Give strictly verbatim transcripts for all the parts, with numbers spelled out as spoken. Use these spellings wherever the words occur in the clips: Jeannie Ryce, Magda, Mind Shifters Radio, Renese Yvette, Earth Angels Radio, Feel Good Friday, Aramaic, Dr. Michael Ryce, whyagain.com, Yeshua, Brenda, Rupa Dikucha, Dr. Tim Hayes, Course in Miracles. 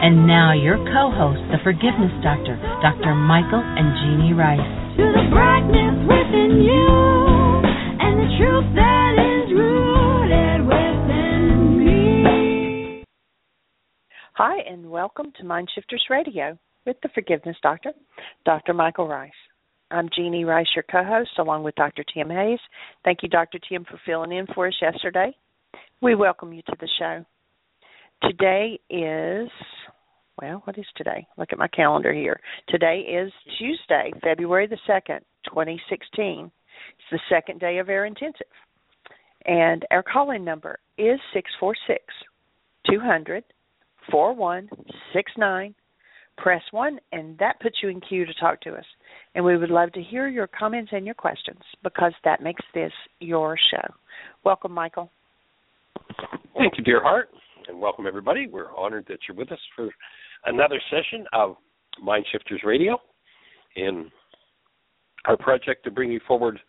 And now your co-host, the forgiveness doctor, Dr. Michael and Jeannie Ryce. To the brightness within you and the truth that is rooted within me. Hi, and welcome to Mind Shifters Radio with the forgiveness doctor, Doctor Michael Ryce. I'm Jeannie Ryce, your co-host, along with Doctor Tim Hayes. Thank you, Doctor Tim, for filling in for us yesterday. We welcome you to the show. Today is, well, what is today? Look at my calendar here. Today is Tuesday, February the second, twenty sixteen. It's the second day of Air Intensive. And our call-in number is six four six, two hundred, four one six nine. Press one, and that puts you in queue to talk to us. And we would love to hear your comments and your questions because that makes this your show. Welcome, Michael. Thank you, dear heart, and welcome, everybody. We're honored that you're with us for another session of Mind Shifters Radio in our project to bring you forward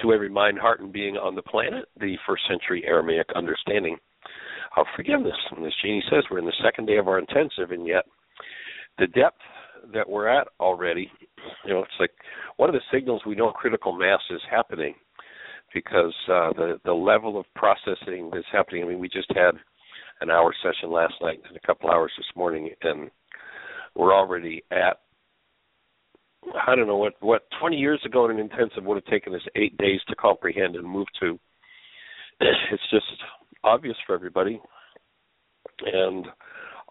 to every mind, heart, and being on the planet, the first century Aramaic understanding of forgiveness. And as Jeannie says, we're in the second day of our intensive, and yet the depth that we're at already, you know, it's like one of the signals we know critical mass is happening because uh, the, the level of processing that's happening. I mean, we just had an hour session last night and a couple hours this morning, and we're already at, I don't know, what, what twenty years ago in an intensive would have taken us eight days to comprehend and move to. It's just obvious for everybody. And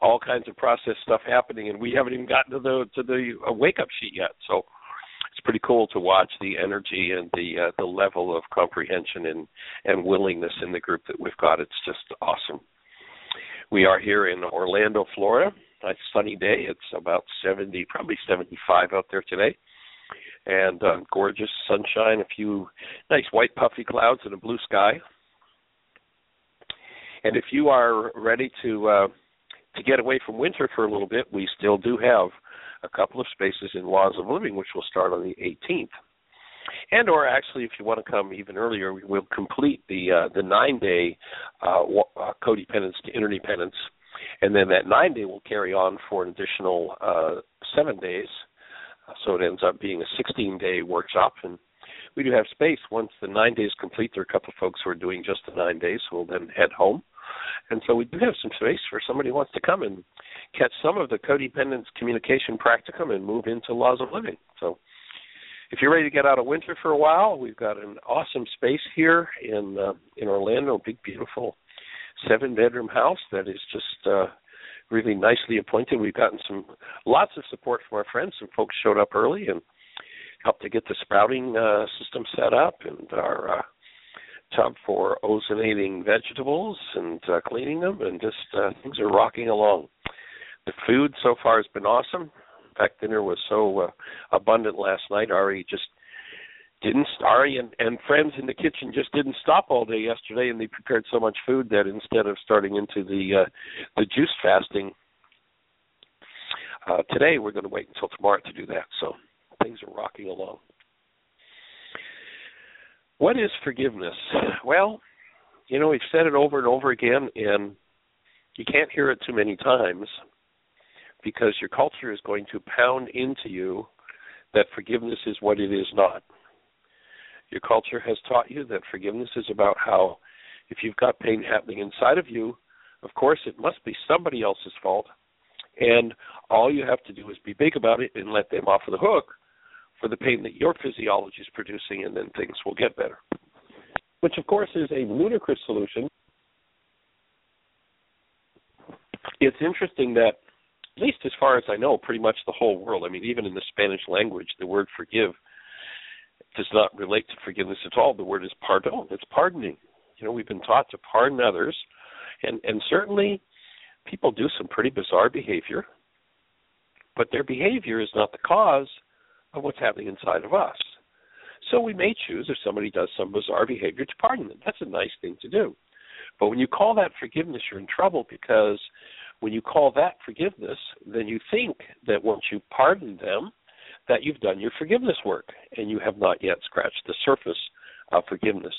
all kinds of process stuff happening, and we haven't even gotten to the to the uh, wake-up sheet yet. So it's pretty cool to watch the energy and the uh, the level of comprehension and, and willingness in the group that we've got. It's just awesome. We are here in Orlando, Florida. Nice sunny day. It's about seventy, probably seventy-five out there today. And uh, gorgeous sunshine, a few nice white puffy clouds, and a blue sky. And if you are ready to... Uh, To get away from winter for a little bit, we still do have a couple of spaces in Laws of Living, which will start on the eighteenth. And or actually, if you want to come even earlier, we will complete the uh, the nine-day uh, uh, codependence to interdependence. And then that nine-day will carry on for an additional uh, seven days. So it ends up being a sixteen-day workshop. And we do have space. Once the nine days complete, there are a couple of folks who are doing just the nine days who will then head home. And so we do have some space for somebody who wants to come and catch some of the codependence communication practicum and move into Laws of Living. So if you're ready to get out of winter for a while, we've got an awesome space here in uh, in Orlando, a big, beautiful seven-bedroom house that is just uh, really nicely appointed. We've gotten some lots of support from our friends. Some folks showed up early and helped to get the sprouting uh, system set up and our uh, tub for ozonating vegetables and uh, cleaning them, and just uh, things are rocking along. The food so far has been awesome. In fact, dinner was so uh, abundant last night. Ari just didn't. Ari and, and friends in the kitchen just didn't stop all day yesterday, and they prepared so much food that instead of starting into the uh, the juice fasting uh, today, we're going to wait until tomorrow to do that. So things are rocking along. What is forgiveness? Well, you know, we've said it over and over again, and you can't hear it too many times because your culture is going to pound into you that forgiveness is what it is not. Your culture has taught you that forgiveness is about how if you've got pain happening inside of you, of course it must be somebody else's fault, and all you have to do is be big about it and let them off of the hook for the pain that your physiology is producing, and then things will get better. Which, of course, is a ludicrous solution. It's interesting that, at least as far as I know, pretty much the whole world, I mean, even in the Spanish language, the word forgive does not relate to forgiveness at all. The word is pardon. It's pardoning. You know, we've been taught to pardon others, and, and certainly people do some pretty bizarre behavior, but their behavior is not the cause of what's happening inside of us. So we may choose, if somebody does some bizarre behavior, to pardon them. That's a nice thing to do. But when you call that forgiveness, you're in trouble, because when you call that forgiveness, then you think that once you pardon them, that you've done your forgiveness work, and you have not yet scratched the surface of forgiveness.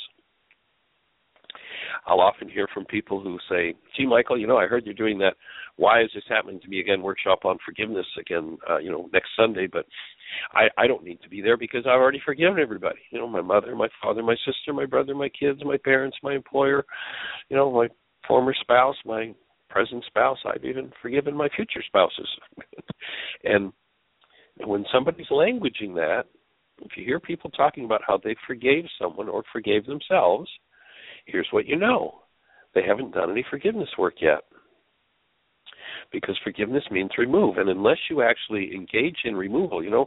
I'll often hear from people who say, gee, Michael, you know, I heard you're doing that Why Is This Happening to Me Again workshop on forgiveness again, uh, you know, next Sunday, but I, I don't need to be there because I've already forgiven everybody. You know, my mother, my father, my sister, my brother, my kids, my parents, my employer, you know, my former spouse, my present spouse. I've even forgiven my future spouses. And when somebody's languaging that, if you hear people talking about how they forgave someone or forgave themselves, here's what you know. They haven't done any forgiveness work yet. Because forgiveness means remove. And unless you actually engage in removal, you know,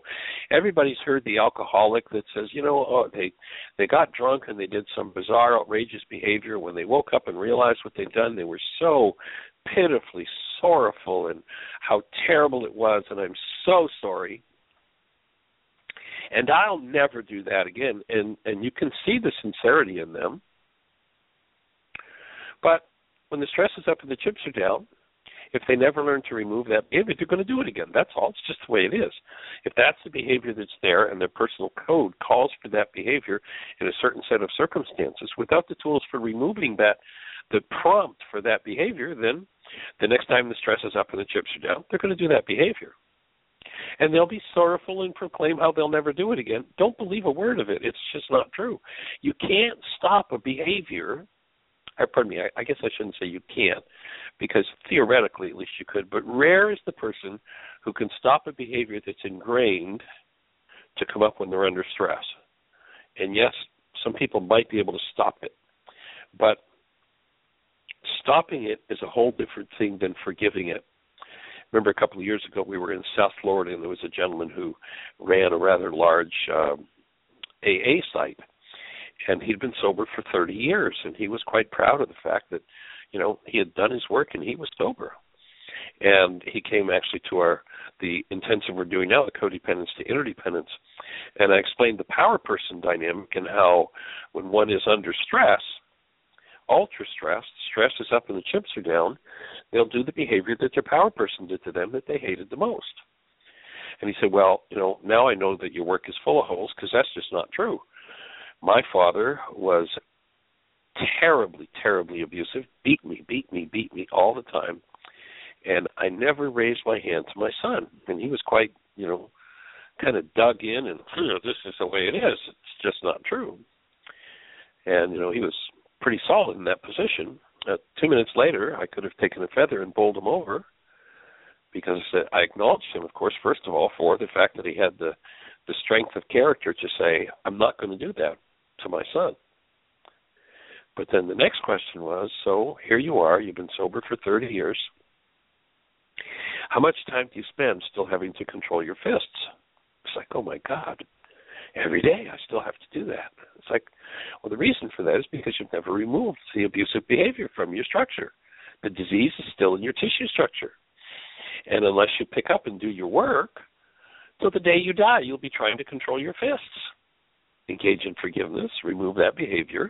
everybody's heard the alcoholic that says, you know, oh, they, they got drunk and they did some bizarre, outrageous behavior. When they woke up and realized what they'd done, they were so pitifully sorrowful and how terrible it was, and I'm so sorry. And I'll never do that again. And, and you can see the sincerity in them. But when the stress is up and the chips are down, if they never learn to remove that behavior, they're going to do it again. That's all. It's just the way it is. If that's the behavior that's there and their personal code calls for that behavior in a certain set of circumstances, without the tools for removing that, the prompt for that behavior, then the next time the stress is up and the chips are down, they're going to do that behavior. And they'll be sorrowful and proclaim how they'll never do it again. Don't believe a word of it. It's just not true. You can't stop a behavior. Pardon me, I guess I shouldn't say you can't, because theoretically at least you could, but rare is the person who can stop a behavior that's ingrained to come up when they're under stress. And yes, some people might be able to stop it, but stopping it is a whole different thing than forgiving it. Remember a couple of years ago we were in South Florida, and there was a gentleman who ran a rather large um, A A site. And he'd been sober for thirty years, and he was quite proud of the fact that, you know, he had done his work and he was sober. And he came actually to our the intensive we're doing now, the codependence to interdependence. And I explained the power person dynamic and how when one is under stress, ultra stress, stress is up and the chips are down, they'll do the behavior that their power person did to them that they hated the most. And he said, well, you know, now I know that your work is full of holes, because that's just not true. My father was terribly, terribly abusive, beat me, beat me, beat me all the time, and I never raised my hand to my son. And he was quite, you know, kind of dug in and, you know, this is the way it is. It's just not true. And, you know, he was pretty solid in that position. Uh, two minutes later, I could have taken a feather and bowled him over, because I acknowledged him, of course, first of all, for the fact that he had the, the strength of character to say, I'm not going to do that to my son. But then the next question was, so here you are, you've been sober for thirty years. How much time do you spend still having to control your fists? It's like, oh my God, every day I still have to do that. It's like, well, the reason for that is because you've never removed the abusive behavior from your structure. The disease is still in your tissue structure. And unless you pick up and do your work, till the day you die, you'll be trying to control your fists. Engage in forgiveness, remove that behavior,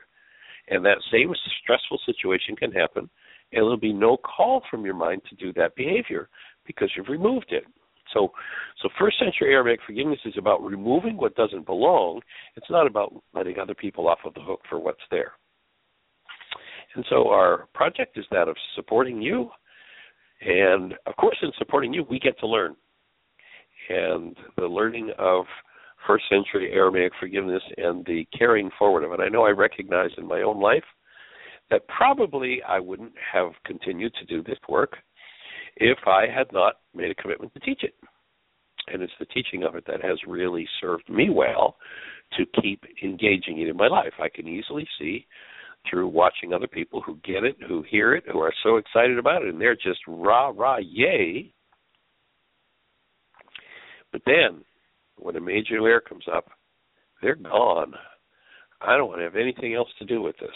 and that same stressful situation can happen, and there'll be no call from your mind to do that behavior because you've removed it. So so first century Aramaic forgiveness is about removing what doesn't belong. It's not about letting other people off of the hook for what's there. And so our project is that of supporting you, and of course in supporting you, we get to learn. And the learning of first century Aramaic forgiveness and the carrying forward of it. I know I recognize in my own life that probably I wouldn't have continued to do this work if I had not made a commitment to teach it. and it's the teaching of it that has really served me well to keep engaging it in my life. I can easily see through watching other people who get it, who hear it, who are so excited about it, and they're just rah, rah, yay. But then when a major layer comes up, they're gone. I don't want to have anything else to do with this.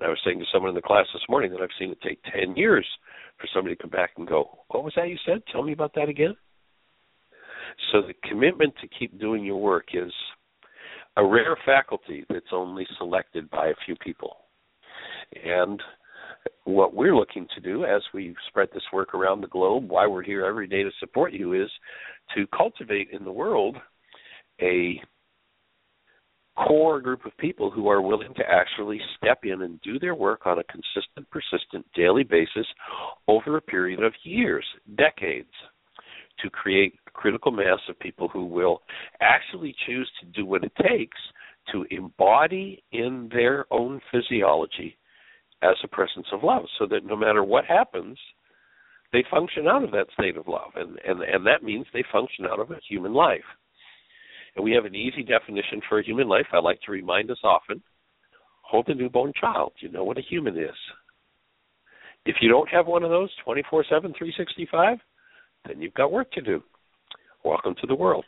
And I was saying to someone in the class this morning that I've seen it take ten years for somebody to come back and go, what was that you said? Tell me about that again. So the commitment to keep doing your work is a rare faculty that's only selected by a few people. And what we're looking to do as we spread this work around the globe, why we're here every day to support you, is to cultivate in the world a core group of people who are willing to actually step in and do their work on a consistent, persistent, daily basis over a period of years, decades, to create a critical mass of people who will actually choose to do what it takes to embody in their own physiology as a presence of love, so that no matter what happens, they function out of that state of love, and, and, and that means they function out of a human life. And we have an easy definition for a human life. I like to remind us often, hold a newborn child. You know what a human is. If you don't have one of those twenty-four seven, three sixty-five, then you've got work to do. Welcome to the world.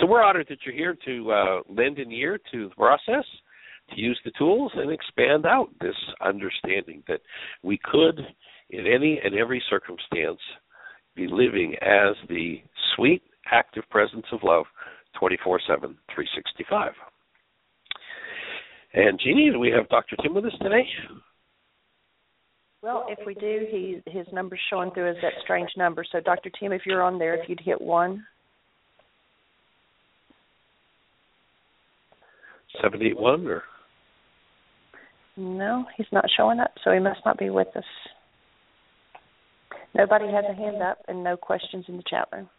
So we're honored that you're here to uh, lend an ear to the process, to use the tools and expand out this understanding that we could, in any and every circumstance, be living as the sweet, active presence of love twenty-four seven, three sixty-five. And Jeannie, do we have Doctor Tim with us today? Well, if we do, he, his number's showing through as that strange number. So, Doctor Tim, if you're on there, if you'd hit one. seven eight one or? No, he's not showing up, so he must not be with us. Nobody has a hand up and no questions in the chat room.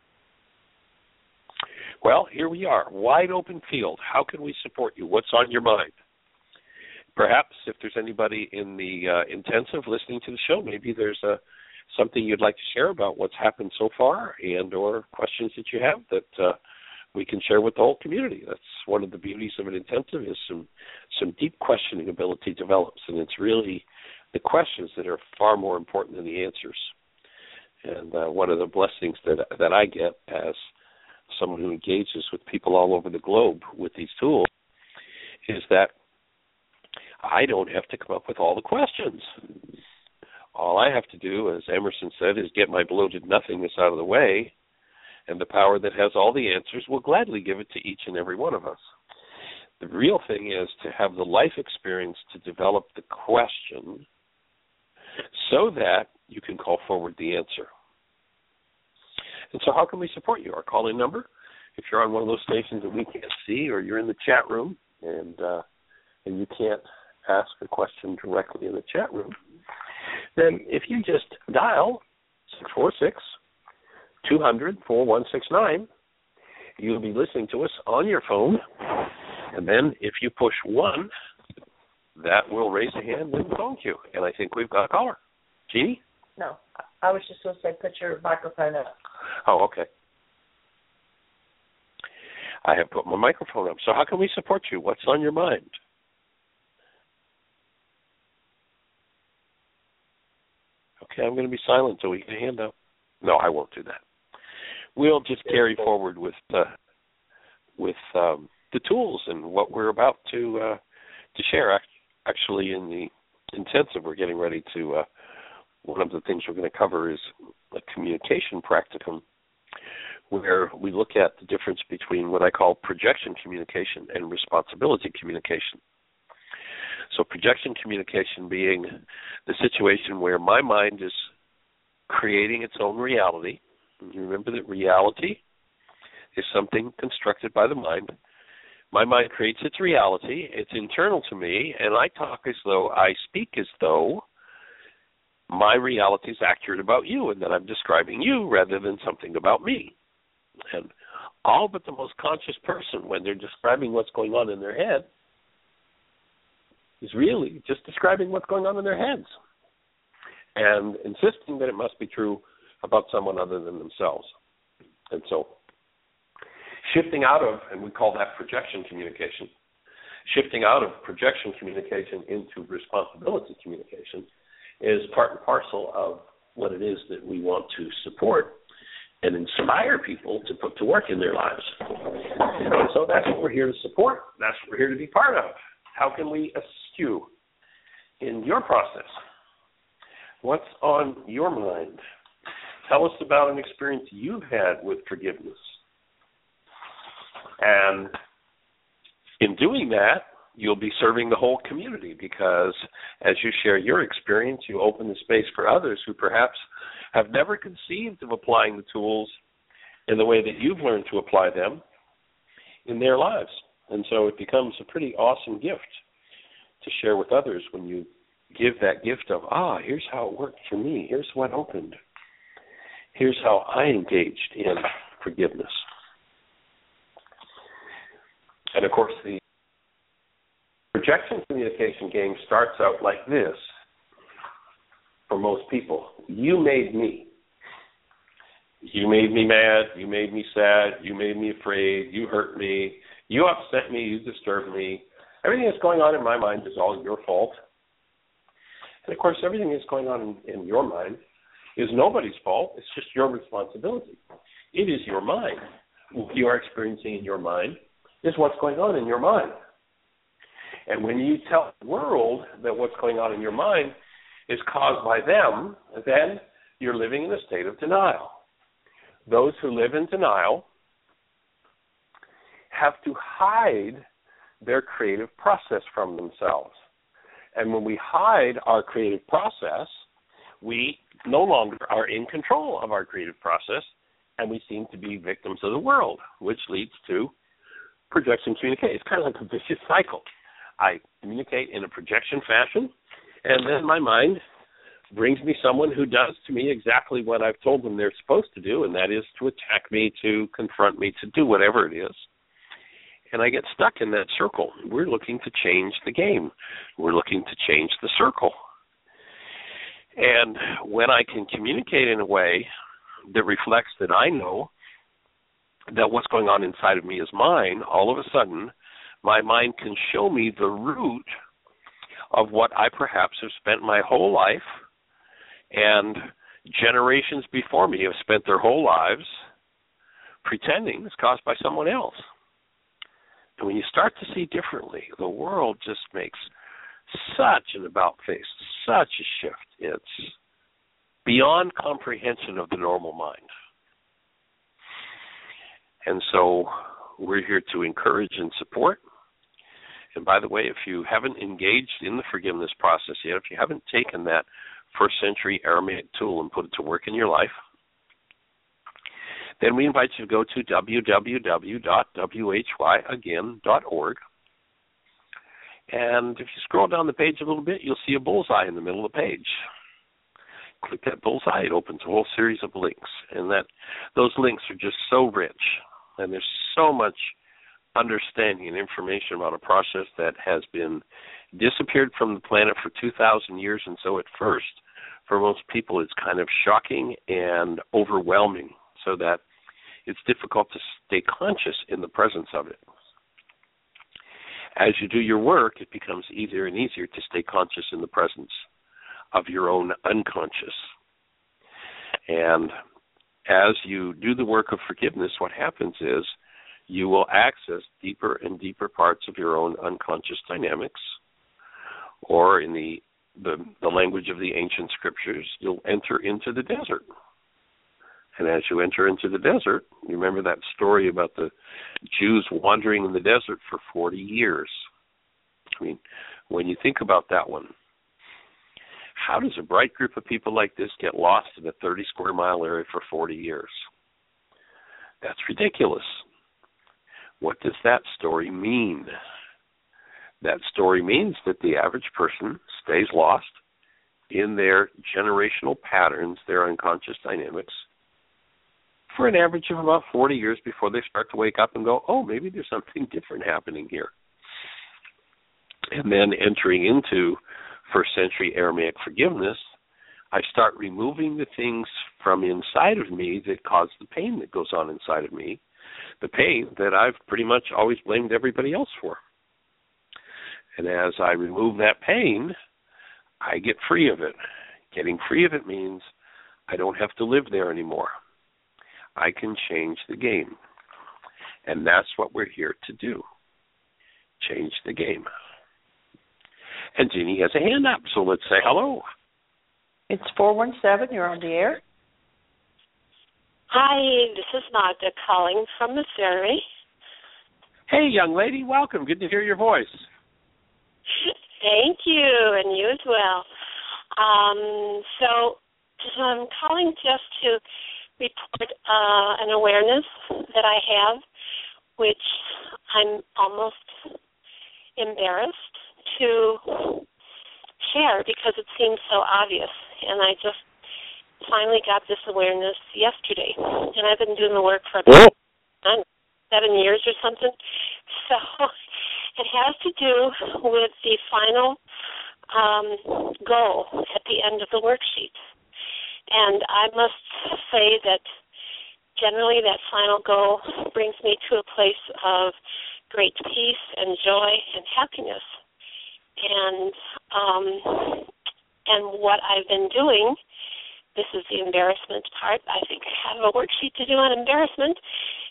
Well, here we are, wide open field. How can we support you? What's on your mind? Perhaps if there's anybody in the uh, intensive listening to the show, maybe there's a, something you'd like to share about what's happened so far and or questions that you have that uh, we can share with the whole community. That's one of the beauties of an intensive is some, some deep questioning ability develops, and it's really the questions that are far more important than the answers. And uh, one of the blessings that that I get as someone who engages with people all over the globe with these tools is that I don't have to come up with all the questions. All I have to do, as Emerson said, is get my bloated nothingness out of the way, and the power that has all the answers will gladly give it to each and every one of us. The real thing is to have the life experience to develop the question so that you can call forward the answer. And so how can we support you? Our call-in number, if you're on one of those stations that we can't see, or you're in the chat room and uh, and you can't ask a question directly in the chat room, then if you just dial six four six, two hundred, four one six nine, you'll be listening to us on your phone. And then if you push one, that will raise a hand in the phone queue. And I think we've got a caller. Jeannie? No, I was just going to say put your microphone up. Oh, okay. I have put my microphone up. So how can we support you? What's on your mind? Okay, I'm going to be silent until we get a hand up. No, I won't do that. We'll just carry forward with uh, with um, the tools and what we're about to uh, to share. Actually, in the intensive, we're getting ready to... Uh, one of the things we're going to cover is a communication practicum where we look at the difference between what I call projection communication and responsibility communication. So projection communication being the situation where my mind is creating its own reality. You remember that reality is something constructed by the mind. My mind creates its reality. It's internal to me, and I talk as though, I speak as though my reality is accurate about you, and that I'm describing you rather than something about me. And all but the most conscious person, when they're describing what's going on in their head, is really just describing what's going on in their heads and insisting that it must be true about someone other than themselves. And so shifting out of, and we call that projection communication, shifting out of projection communication into responsibility communication is part and parcel of what it is that we want to support and inspire people to put to work in their lives. And so that's what we're here to support. That's what we're here to be part of. How can we assist you in your process? What's on your mind? Tell us about an experience you've had with forgiveness. And in doing that, you'll be serving the whole community, because as you share your experience, you open the space for others who perhaps have never conceived of applying the tools in the way that you've learned to apply them in their lives. And so it becomes a pretty awesome gift to share with others when you give that gift of, ah, here's how it worked for me. Here's what opened. Here's how I engaged in forgiveness. And, of course, the projection communication game starts out like this for most people. You made me. You made me mad. You made me sad. You made me afraid. You hurt me. You upset me. You disturbed me. Everything that's going on in my mind is all your fault. And, of course, everything that's going on in, in your mind is nobody's fault. It's just your responsibility. It is your mind. What you are experiencing in your mind is what's going on in your mind. And when you tell the world that what's going on in your mind is caused by them, then you're living in a state of denial. Those who live in denial have to hide their creative process from themselves. And when we hide our creative process, we no longer are in control of our creative process, and we seem to be victims of the world, which leads to projection communication. It's kind of like a vicious cycle. I communicate in a projection fashion, and then my mind brings me someone who does to me exactly what I've told them they're supposed to do, and that is to attack me, to confront me, to do whatever it is. And I get stuck in that circle. We're looking to change the game. We're looking to change the circle. And when I can communicate in a way that reflects that I know that what's going on inside of me is mine, all of a sudden my mind can show me the root of what I perhaps have spent my whole life, and generations before me have spent their whole lives pretending is caused by someone else. And when you start to see differently, the world just makes such an about face, such a shift. It's beyond comprehension of the normal mind. And so we're here to encourage and support. And by the way, if you haven't engaged in the forgiveness process yet, if you haven't taken that first century Aramaic tool and put it to work in your life, then we invite you to go to w w w dot w h y again dot org. And if you scroll down the page a little bit, you'll see a bullseye in the middle of the page. Click that bullseye, it opens a whole series of links. And that those links are just so rich. And there's so much understanding and information about a process that has been disappeared from the planet for two thousand years. And so at first, for most people, it's kind of shocking and overwhelming, so that it's difficult to stay conscious in the presence of it. As you do your work, it becomes easier and easier to stay conscious in the presence of your own unconscious. And as you do the work of forgiveness, what happens is you will access deeper and deeper parts of your own unconscious dynamics, or in the, the, the language of the ancient scriptures, you'll enter into the desert. And as you enter into the desert, you remember that story about the Jews wandering in the desert for forty years. I mean, when you think about that one, how does a bright group of people like this get lost in a thirty-square-mile area for forty years? That's ridiculous. What does that story mean? That story means that the average person stays lost in their generational patterns, their unconscious dynamics, for an average of about forty years before they start to wake up and go, oh, maybe there's something different happening here. And then entering into first century Aramaic forgiveness, I start removing the things from inside of me that caused the pain that goes on inside of me, the pain that I've pretty much always blamed everybody else for. And as I remove that pain, I get free of it. Getting free of it means I don't have to live there anymore. I can change the game. And that's what we're here to do, change the game. And Jeannie has a hand up, so let's say hello. It's four one seven, you're on the air. Hi, this is Magda calling from Missouri. Hey, young lady, welcome. Good to hear your voice. Thank you, and you as well. Um, so I'm calling just to report uh, an awareness that I have, which I'm almost embarrassed to share because it seems so obvious. And I just finally got this awareness yesterday. And I've been doing the work for about know, seven years or something. So it has to do with the final um, goal at the end of the worksheet. And I must say that generally that final goal brings me to a place of great peace and joy and happiness. And um, and what I've been doing, this is the embarrassment part, I think I have a worksheet to do on embarrassment,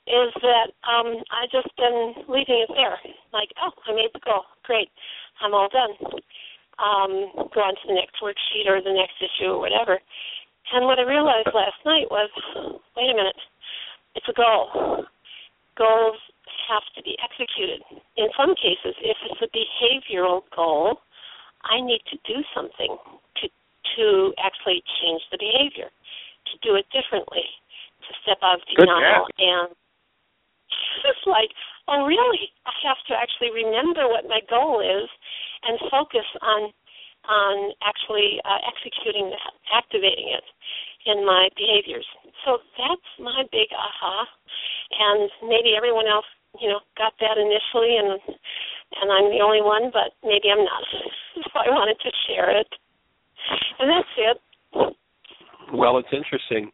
is that um, I've just been leaving it there. Like, oh, I made the goal. Great. I'm all done. Um, go on to the next worksheet or the next issue or whatever. And what I realized last night was, wait a minute, it's a goal. Goals have to be executed. In some cases, if it's a behavioral goal, I need to do something to to actually change the behavior, to do it differently, to step out of denial. And it's like, oh, really? I have to actually remember what my goal is and focus on on actually uh, executing that, activating it in my behaviors. So that's my big aha, and maybe everyone else, you know, got that initially, and and I'm the only one, but maybe I'm not. So I wanted to share it, and that's it. Well, it's interesting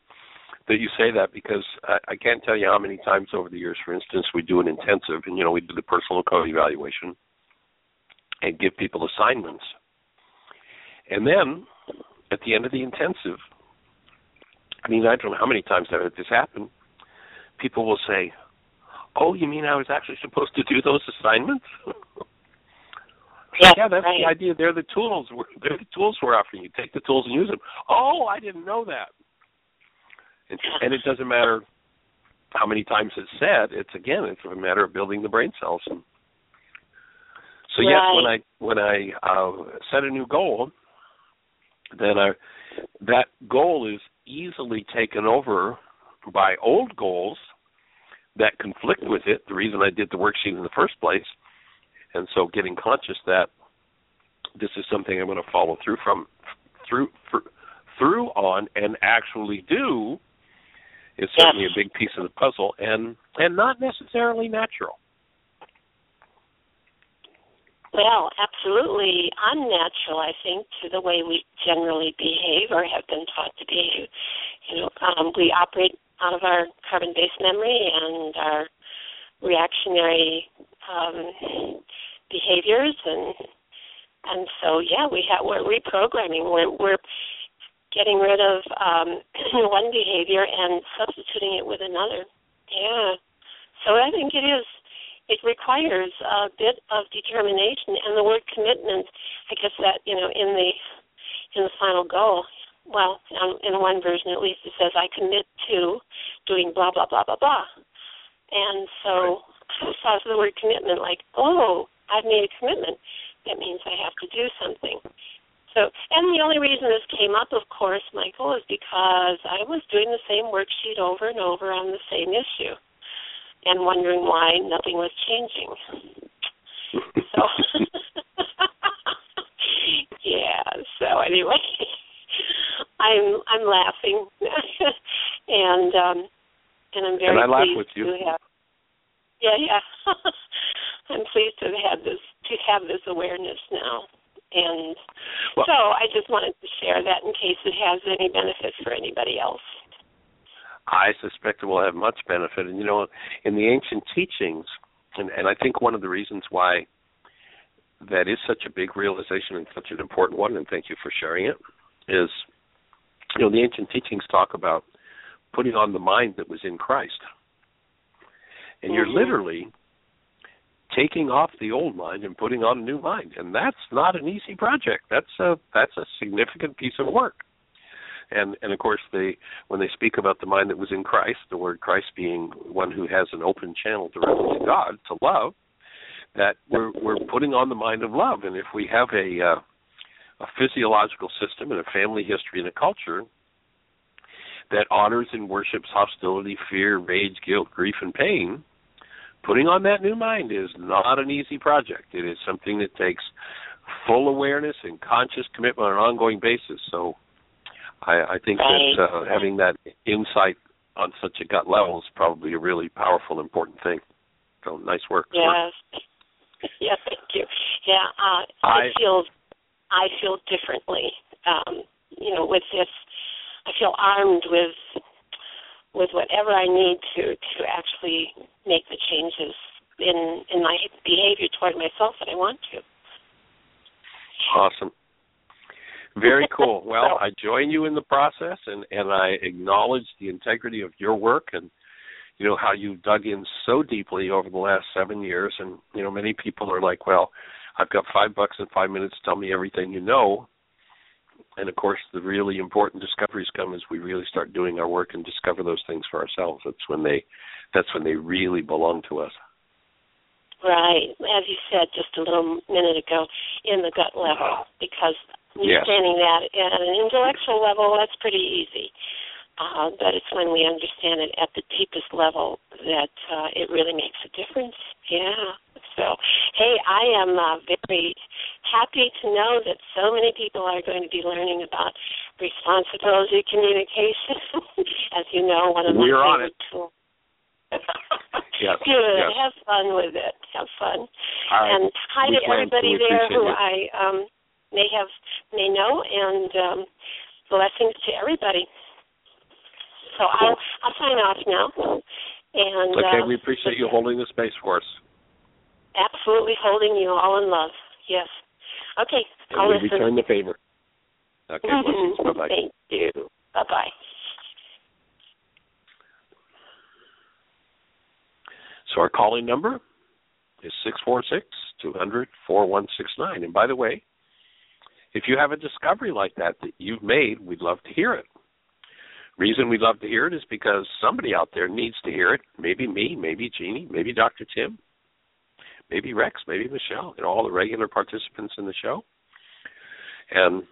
that you say that because I, I can't tell you how many times over the years, for instance, we do an intensive, and, you know, we do the personal code evaluation and give people assignments. And then, at the end of the intensive, I mean, I don't know how many times I've had this happen, people will say, oh, you mean I was actually supposed to do those assignments? Yeah, yeah, that's right. The idea. They're the tools. We're, they're the tools we're offering you. Take the tools and use them. Oh, I didn't know that. And, and it doesn't matter how many times it's said. It's, again, it's a matter of building the brain cells. And so, yes, right. when I, when I uh, set a new goal, then I, that goal is easily taken over by old goals that conflict with it, the reason I did the worksheet in the first place. And so getting conscious that this is something I'm going to follow through from through for, through on and actually do is certainly yes. a big piece of the puzzle and, and not necessarily natural. Well, absolutely unnatural, I think, to the way we generally behave or have been taught to behave. You know, um, we operate out of our carbon-based memory and our reactionary um, behaviors, and and so yeah, we have we're reprogramming. We're, we're getting rid of um, one behavior and substituting it with another. Yeah, so I think it is. It requires a bit of determination, and the word commitment, I guess that, you know, in the in the final goal, well, in one version at least, it says, I commit to doing blah, blah, blah, blah, blah. And so I saw the word commitment like, oh, I've made a commitment. That means I have to do something. So, and the only reason this came up, of course, Michael, is because I was doing the same worksheet over and over on the same issue. And wondering why nothing was changing. So, yeah. So anyway, I'm I'm laughing, and um, and I'm very and I pleased laugh with you. to have. Yeah, yeah. I'm pleased to have had this to have this awareness now, and well, so I just wanted to share that in case it has any benefit for anybody else. I suspect it will have much benefit. And, you know, in the ancient teachings, and, and I think one of the reasons why that is such a big realization and such an important one, and thank you for sharing it, is, you know, the ancient teachings talk about putting on the mind that was in Christ. And mm-hmm. you're literally taking off the old mind and putting on a new mind. And that's not an easy project. That's a that's a significant piece of work. And, and of course, they when they speak about the mind that was in Christ, the word Christ being one who has an open channel directly to God, to love, that we're we're putting on the mind of love. And if we have a, uh, a physiological system and a family history and a culture that honors and worships hostility, fear, rage, guilt, grief, and pain, putting on that new mind is not an easy project. It is something that takes full awareness and conscious commitment on an ongoing basis. So I, I think that uh, having that insight on such a gut level is probably a really powerful, important thing. So nice work. Yes. Work. Yeah, thank you. Yeah, uh, I, I feel I feel differently, um, you know, with this. I feel armed with with whatever I need to, to actually make the changes in, in my behavior toward myself that I want to. Awesome. Very cool. Well, I join you in the process, and, and I acknowledge the integrity of your work and, you know, how you've dug in so deeply over the last seven years. And, you know, many people are like, well, I've got five bucks and five minutes. Tell me everything you know. And, of course, the really important discoveries come as we really start doing our work and discover those things for ourselves. That's when they, that's when they really belong to us. Right. As you said just a little minute ago, in the gut level, because understanding yes. that at an intellectual level, that's pretty easy. Uh, but it's when we understand it at the deepest level that uh, it really makes a difference. Yeah. So, hey, I am uh, very happy to know that so many people are going to be learning about responsibility communication. As you know, one of my We're favorite on it. Tools. Yes. Good. Yes. Have fun with it. Have fun. Right. And hi we to everybody to there who it. I um, may have, may know, and um, blessings to everybody. So cool. I'll, I'll sign off now. And okay, uh, we appreciate you holding the space for us. Absolutely holding you all in love. Yes. Okay. And I'll we listen. Return the favor. Okay. Mm-hmm. Bye bye. Thank you. Bye bye. So our calling number is six four six, two hundred, four one six nine. And by the way, if you have a discovery like that that you've made, we'd love to hear it. Reason we'd love to hear it is because somebody out there needs to hear it. Maybe me, maybe Jeannie, maybe Doctor Tim. Maybe Rex, maybe Michelle, and all the regular participants in the show. And,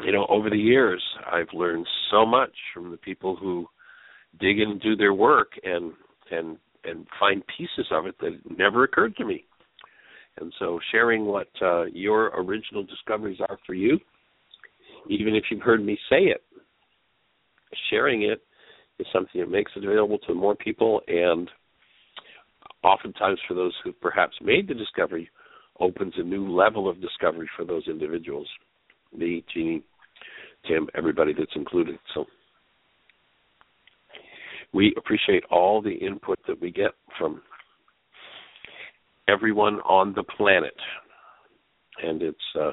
you know, over the years, I've learned so much from the people who dig in and do their work and and and find pieces of it that never occurred to me. And so sharing what uh, your original discoveries are for you, even if you've heard me say it, sharing it is something that makes it available to more people and oftentimes for those who perhaps made the discovery, opens a new level of discovery for those individuals, me, Jeannie, Tim, everybody that's included. So we appreciate all the input that we get from everyone on the planet. And it's uh,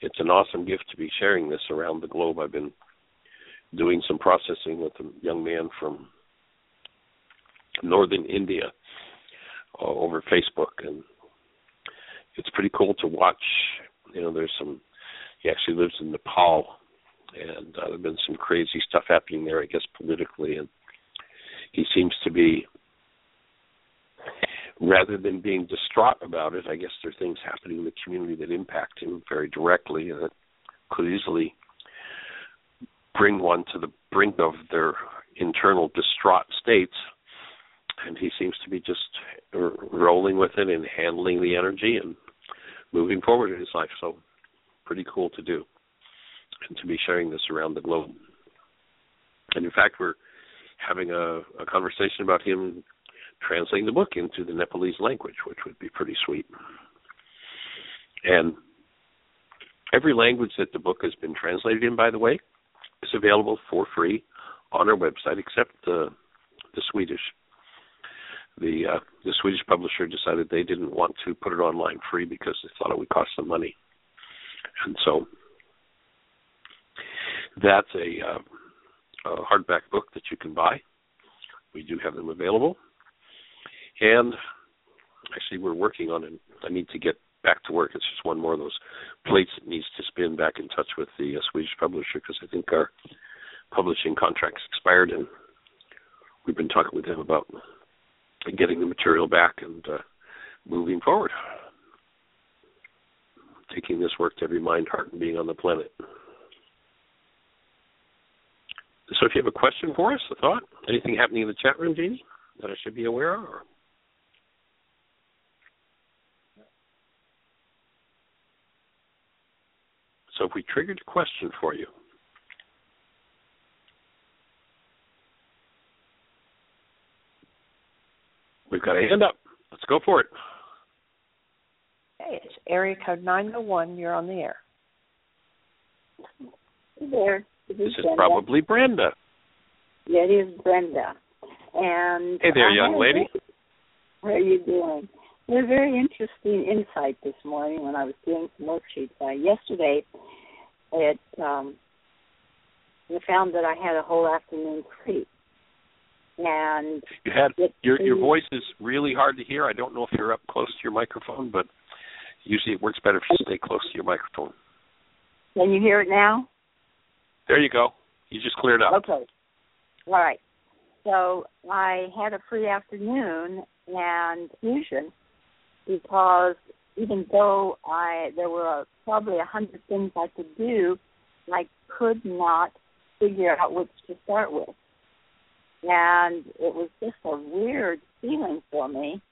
it's an awesome gift to be sharing this around the globe. I've been doing some processing with a young man from northern India over Facebook, and it's pretty cool to watch. You know, there's some, he actually lives in Nepal, and uh, there's been some crazy stuff happening there, I guess, politically, and he seems to be, rather than being distraught about it, I guess there are things happening in the community that impact him very directly, and that could easily bring one to the brink of their internal distraught states. And he seems to be just r- rolling with it and handling the energy and moving forward in his life. So pretty cool to do and to be sharing this around the globe. And, in fact, we're having a, a conversation about him translating the book into the Nepalese language, which would be pretty sweet. And every language that the book has been translated in, by the way, is available for free on our website, except the, the Swedish. The uh, the Swedish publisher decided they didn't want to put it online free because they thought it would cost them money. And so that's a, uh, a hardback book that you can buy. We do have them available. And actually we're working on it. I need to get back to work. It's just one more of those plates that needs to spin back in touch with the uh, Swedish publisher, because I think our publishing contract's expired, and we've been talking with them about getting the material back and uh, moving forward, taking this work to every mind, heart, and being on the planet. So if you have a question for us, a thought, anything happening in the chat room, Jeannie, that I should be aware of? Or... So if we triggered a question for you, we've got a hand up. Let's go for it. Hey, it's area code nine oh one. You're on the air. There. This, this is Brenda. Probably Brenda. Yeah, it is Brenda. And hey there, I young lady. It. How are you doing? Well, a very interesting insight this morning when I was doing some worksheets. Uh, yesterday, it um, I found that I had a whole afternoon free. And you had your your voice is really hard to hear. I don't know if you're up close to your microphone, but usually it works better if you stay close to your microphone. Can you hear it now? There you go. You just cleared up. Okay. All right. So I had a free afternoon and fusion because even though I there were probably a hundred things I could do, I could not figure out which to start with. And it was just a weird feeling for me,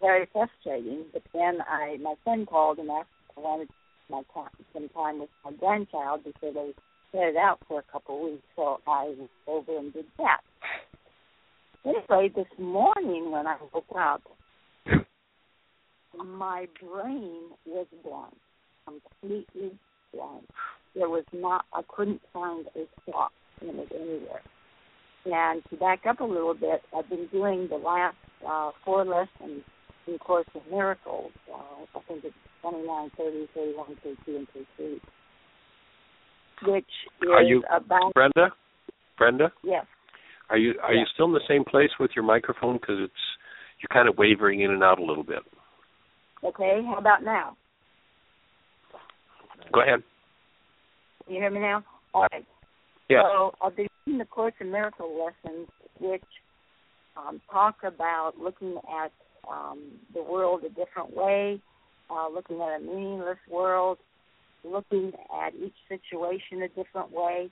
very frustrating. But then I, my friend called and asked if I wanted my time, some time with my grandchild because they set it out for a couple of weeks. So I was over and did that. Anyway, this morning when I woke up, my brain was blank, completely blank. There was not, I couldn't find a thought in it anywhere. And to back up a little bit, I've been doing the last uh, four lessons in Course in Miracles. Uh, I think it's twenty-nine, thirty, thirty-one, thirty-two, and thirty-three. Which is are you, about... Brenda? Brenda? Yes. Are you Are yes. you still in the same place with your microphone? Because it's you're kind of wavering in and out a little bit. Okay. How about now? Go ahead. Can you hear me now? All right. Yes. So I'll be doing the Course in Miracles lessons, which um, talk about looking at um, the world a different way, uh, looking at a meaningless world, looking at each situation a different way.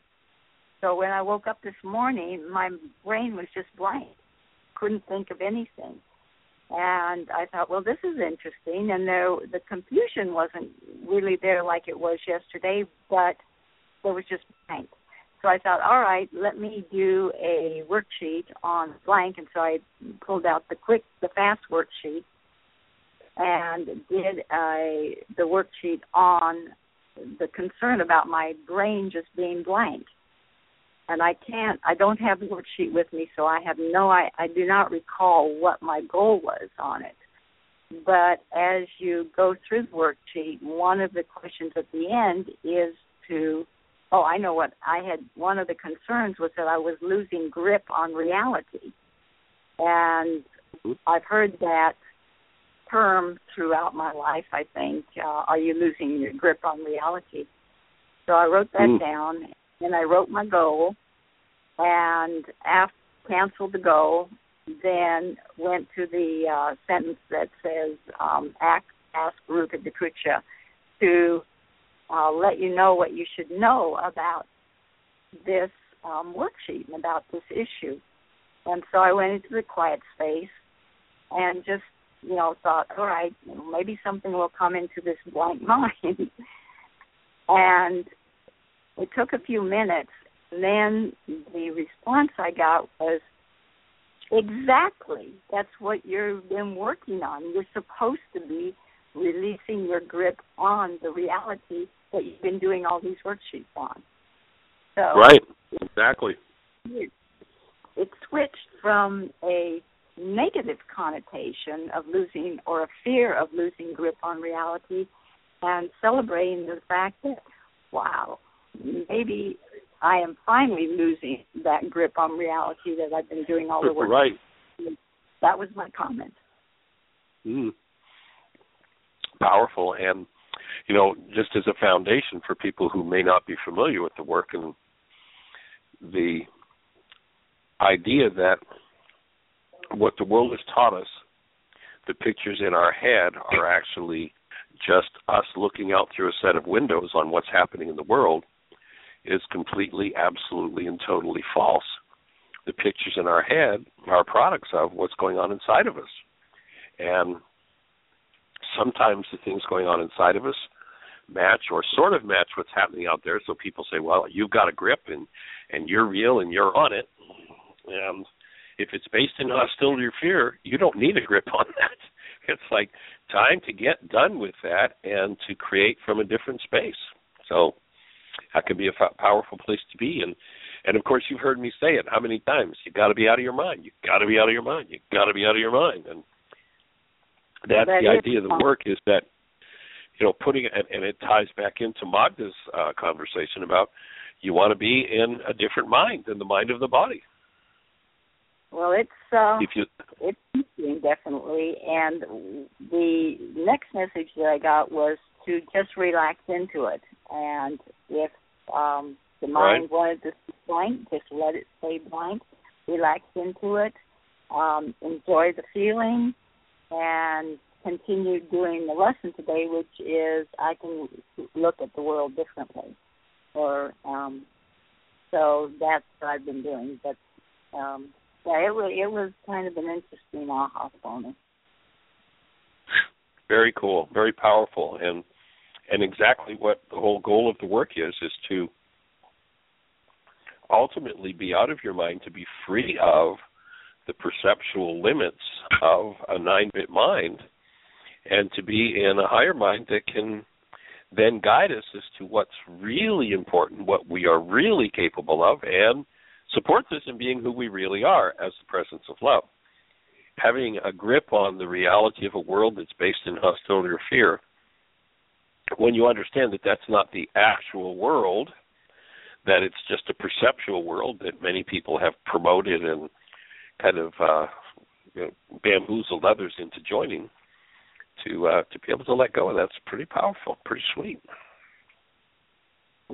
So when I woke up this morning, my brain was just blank, couldn't think of anything. And I thought, well, this is interesting. And there, the confusion wasn't really there like it was yesterday, but there was just blank. So I thought, all right, let me do a worksheet on blank. And so I pulled out the quick, the fast worksheet and did a, the worksheet on the concern about my brain just being blank. And I can't, I don't have the worksheet with me, so I have no, I, I do not recall what my goal was on it. But as you go through the worksheet, one of the questions at the end is to, Oh, I know what I had. One of the concerns was that I was losing grip on reality. And I've heard that term throughout my life, I think. Uh, are you losing your grip on reality? So I wrote that mm. down, and I wrote my goal, and after, canceled the goal, then went to the uh, sentence that says, um, ask, ask Rupa Dikucha to... I'll let you know what you should know about this um, worksheet and about this issue. And so I went into the quiet space and just, you know, thought, all right, maybe something will come into this blank mind. And it took a few minutes, and then the response I got was, exactly, that's what you've been working on. You're supposed to be releasing your grip on the reality that you've been doing all these worksheets on. So, right, exactly. switched. It switched from a negative connotation of losing or a fear of losing grip on reality and celebrating the fact that, wow, maybe I am finally losing that grip on reality that I've been doing all the work. Right. That was my comment. Mm. Powerful. And, you know, just as a foundation for people who may not be familiar with the work and the idea that what the world has taught us, the pictures in our head are actually just us looking out through a set of windows on what's happening in the world, is completely, absolutely, and totally false. The pictures in our head are products of what's going on inside of us. And sometimes the things going on inside of us match or sort of match what's happening out there. So people say, well, you've got a grip and, and you're real and you're on it. And if it's based in hostility or fear, you don't need a grip on that. It's like time to get done with that and to create from a different space. So that could be a f- powerful place to be. And, and, of course, you've heard me say it how many times? You've got to be out of your mind. You've got to be out of your mind. You've got to be out of your mind. And that's well, that the idea fun. Of the work is that, you know, putting and, and it ties back into Magda's uh, conversation about you want to be in a different mind than the mind of the body. Well, it's uh, if you, it's teaching, definitely. And the next message that I got was to just relax into it. And if um, the mind right. wanted to stay blank, just let it stay blank. Relax into it. Um, enjoy the feeling. And continue doing the lesson today, which is I can look at the world differently. Or um, so that's what I've been doing. But um, yeah, it was it was kind of an interesting aha moment. Very cool, very powerful, and and exactly what the whole goal of the work is is to ultimately be out of your mind, to be free of the perceptual limits of a nine-bit mind and to be in a higher mind that can then guide us as to what's really important, what we are really capable of, and supports us in being who we really are as the presence of love. Having a grip on the reality of a world that's based in hostility or fear, when you understand that that's not the actual world, that it's just a perceptual world that many people have promoted and kind of uh, you know, bamboozled others into joining, to uh, to be able to let go of that's pretty powerful, pretty sweet.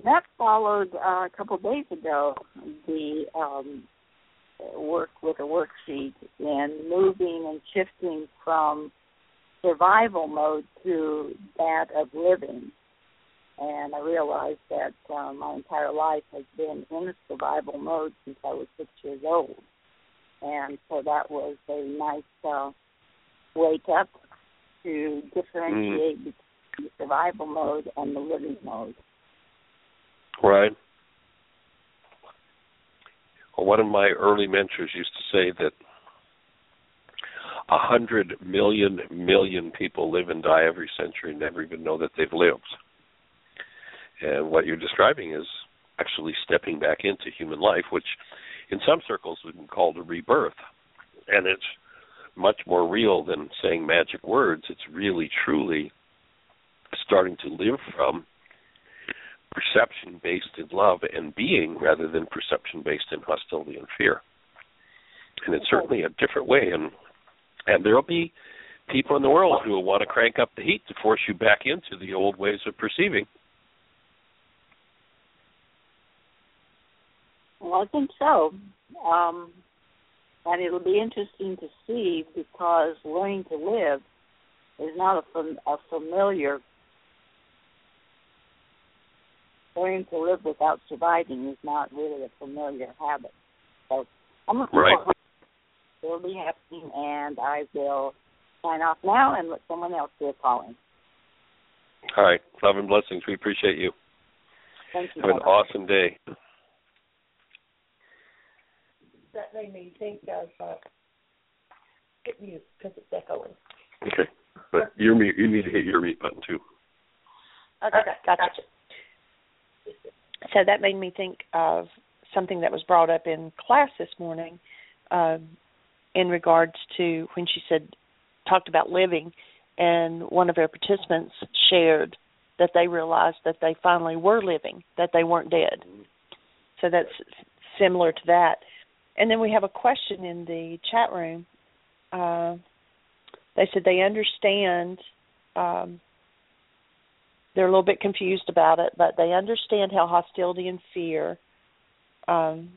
That followed uh, a couple of days ago, the um, work with a worksheet and moving and shifting from survival mode to that of living. And I realized that uh, my entire life has been in a survival mode since I was six years old. And so that was a nice uh, wake-up to differentiate mm. between the survival mode and the living mode. Right. Well, one of my early mentors used to say that a hundred million million people live and die every century and never even know that they've lived. And what you're describing is actually stepping back into human life, which in some circles would be called a rebirth. And it's much more real than saying magic words. It's really, truly starting to live from perception based in love and being rather than perception based in hostility and fear. And it's certainly a different way. And and there will be people in the world who will want to crank up the heat to force you back into the old ways of perceiving. Well, I think so. Um, and it'll be interesting to see, because learning to live is not a, fam- a familiar. Learning to live without surviving is not really a familiar habit. So I'm looking right. forward to it. It'll be happening, and I will sign off now and let someone else do a call in. All right. Love and blessings. We appreciate you. Thank you. Have an much. Awesome day. That made me think of uh, hit mute because it's echoing. Okay, but your mute, you need to hit your mute button too. Okay, okay. Gotcha. gotcha. So that made me think of something that was brought up in class this morning uh, in regards to when she said, talked about living, and one of our participants shared that they realized that they finally were living, that they weren't dead. So that's similar to that. And then we have a question in the chat room. Uh, they said they understand, um, they're a little bit confused about it, but they understand how hostility and fear um,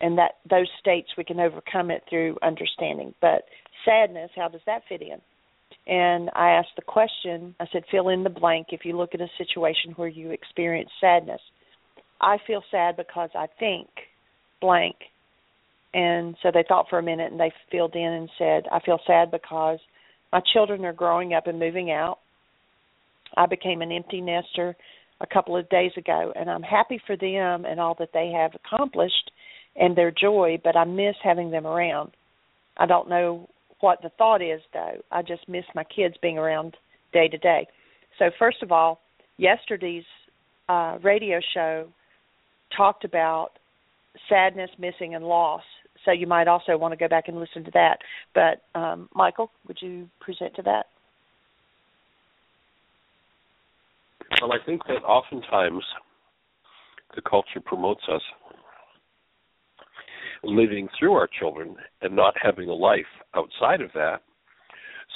and that those states, we can overcome it through understanding. But sadness, how does that fit in? And I asked the question, I said, fill in the blank if you look at a situation where you experience sadness. I feel sad because I think blank. And so they thought for a minute and they filled in and said, I feel sad because my children are growing up and moving out. I became an empty nester a couple of days ago, and I'm happy for them and all that they have accomplished and their joy, but I miss having them around. I don't know what the thought is, though. I just miss my kids being around day to day. So first of all, yesterday's uh, radio show talked about sadness, missing, and loss. So you might also want to go back and listen to that. But, um, Michael, would you present to that? Well, I think that oftentimes the culture promotes us living through our children and not having a life outside of that.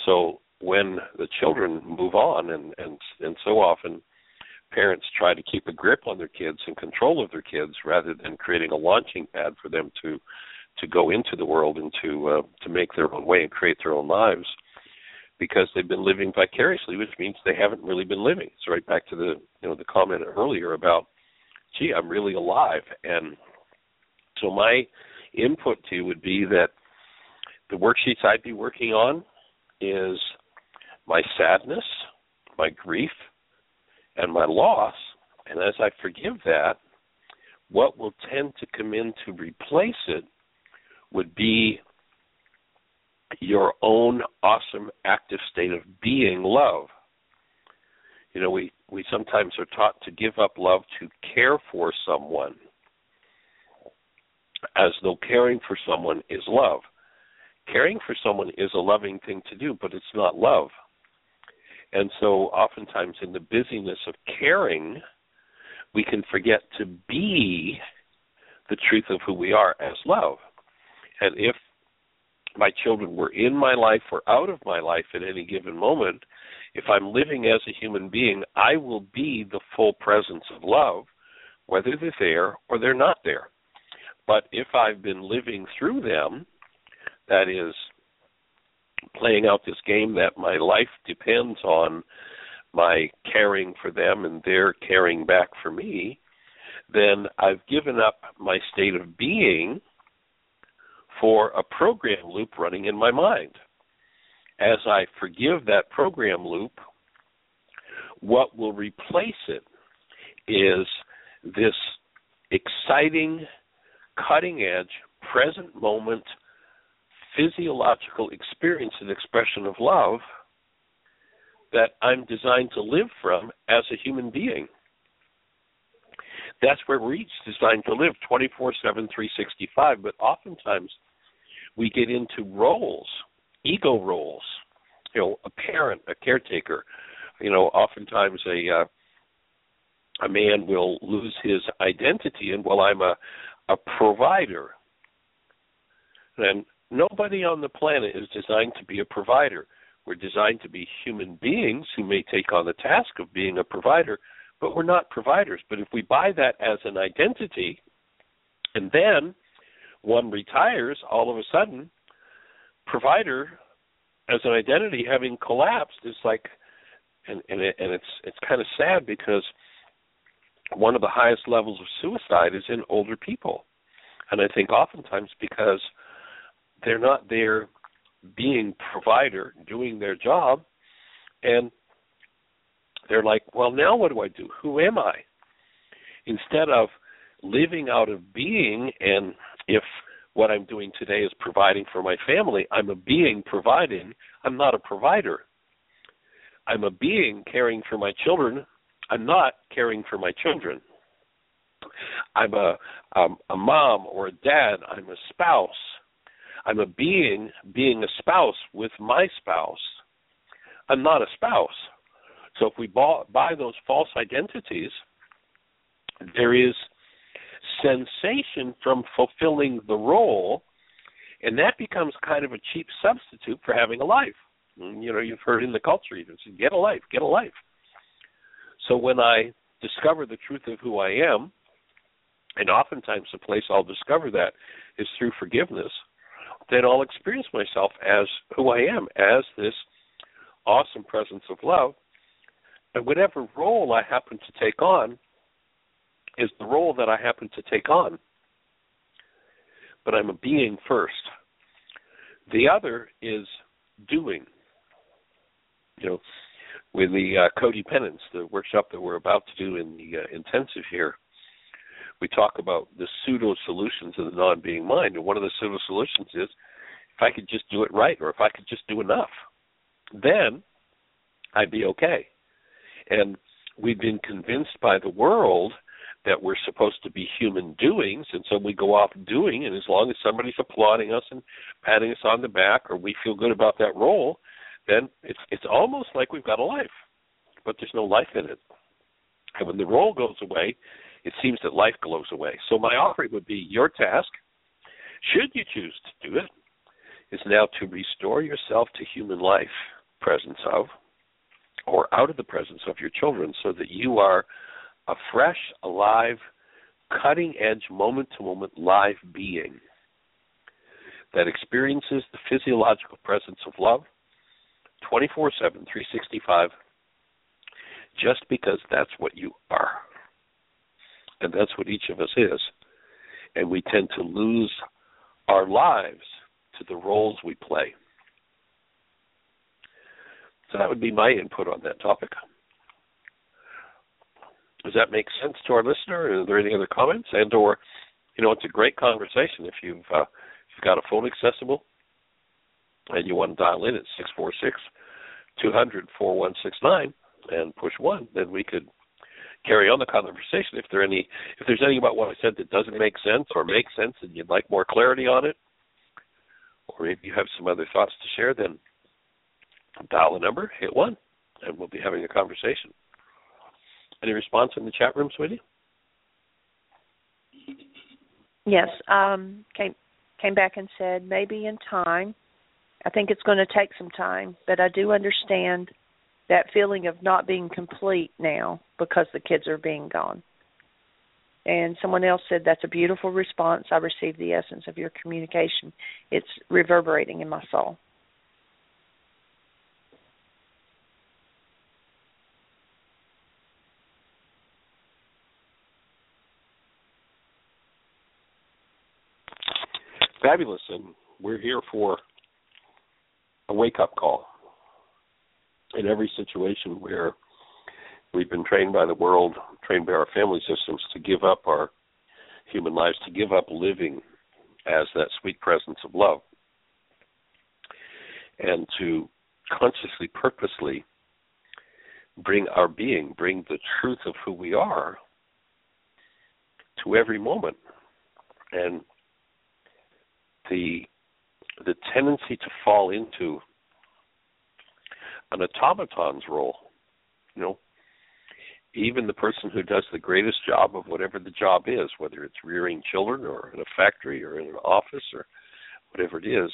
So when the children move on, and, and, and so often parents try to keep a grip on their kids and control of their kids rather than creating a launching pad for them to to go into the world and to uh, to make their own way and create their own lives, because they've been living vicariously, which means they haven't really been living. It's right back to the you know the comment earlier about, gee, I'm really alive. And so my input to you would be that the worksheets I'd be working on is my sadness, my grief, and my loss. And as I forgive that, what will tend to come in to replace it would be your own awesome active state of being love. You know, we, we sometimes are taught to give up love to care for someone, as though caring for someone is love. Caring for someone is a loving thing to do, but it's not love. And so oftentimes in the busyness of caring, we can forget to be the truth of who we are as love. And if my children were in my life or out of my life at any given moment, if I'm living as a human being, I will be the full presence of love, whether they're there or they're not there. But if I've been living through them, that is, playing out this game that my life depends on my caring for them and their caring back for me, then I've given up my state of being for a program loop running in my mind. As I forgive that program loop, what will replace it is this exciting, cutting-edge, present moment, physiological experience and expression of love that I'm designed to live from as a human being. That's where we're each designed to live, twenty-four seven, three sixty-five, but oftentimes we get into roles, ego roles, you know, a parent, a caretaker. You know, oftentimes a uh, a man will lose his identity and, well, I'm a, a provider. And nobody on the planet is designed to be a provider. We're designed to be human beings who may take on the task of being a provider, but we're not providers. But if we buy that as an identity, and then one retires, all of a sudden, provider as an identity having collapsed is like, and, and, it, and it's it's kind of sad, because one of the highest levels of suicide is in older people. And I think oftentimes because they're not there being provider, doing their job, and they're like, well, now what do I do? Who am I? Instead of living out of being, and if what I'm doing today is providing for my family, I'm a being providing. I'm not a provider. I'm a being caring for my children. I'm not caring for my children. I'm a, um, a mom or a dad. I'm a spouse. I'm a being being a spouse with my spouse. I'm not a spouse. So if we buy those false identities, there is sensation from fulfilling the role, and that becomes kind of a cheap substitute for having a life. You know, you've heard in the culture, even said, get a life, get a life. So when I discover the truth of who I am, and oftentimes the place I'll discover that is through forgiveness, then I'll experience myself as who I am, as this awesome presence of love. And whatever role I happen to take on is the role that I happen to take on. But I'm a being first. The other is doing. You know, with the uh, codependence, the workshop that we're about to do in the uh, intensive here, we talk about the pseudo-solutions of the non-being mind. And one of the pseudo-solutions is, if I could just do it right, or if I could just do enough, then I'd be okay. And we've been convinced by the world that we're supposed to be human doings, and so we go off doing, and as long as somebody's applauding us and patting us on the back, or we feel good about that role, then it's it's almost like we've got a life, but there's no life in it. And when the role goes away, it seems that life glows away. So my offering would be, your task, should you choose to do it, is now to restore yourself to human life, presence of, or out of the presence of your children, so that you are a fresh, alive, cutting-edge, moment-to-moment live being that experiences the physiological presence of love twenty-four seven, three sixty-five, just because that's what you are. And that's what each of us is. And we tend to lose our lives to the roles we play. So that would be my input on that topic. Does that make sense to our listener? Are there any other comments? And or, you know, it's a great conversation. If you've, uh, if you've got a phone accessible and you want to dial in at six four six, two hundred, four one six nine and push one, then we could carry on the conversation. If there any, if there's anything about what I said that doesn't make sense or makes sense and you'd like more clarity on it, or maybe you have some other thoughts to share, then dial the number, hit one, and we'll be having a conversation. Any response in the chat room, sweetie? Yes. Um, came came back and said, maybe in time. I think it's going to take some time, but I do understand that feeling of not being complete now because the kids are being gone. And someone else said, that's a beautiful response. I received the essence of your communication. It's reverberating in my soul. Fabulous, and we're here for a wake-up call. In every situation where we've been trained by the world, trained by our family systems to give up our human lives, to give up living as that sweet presence of love, and to consciously, purposely bring our being, bring the truth of who we are to every moment. And the the tendency to fall into an automaton's role, you know, even the person who does the greatest job of whatever the job is, whether it's rearing children or in a factory or in an office or whatever it is,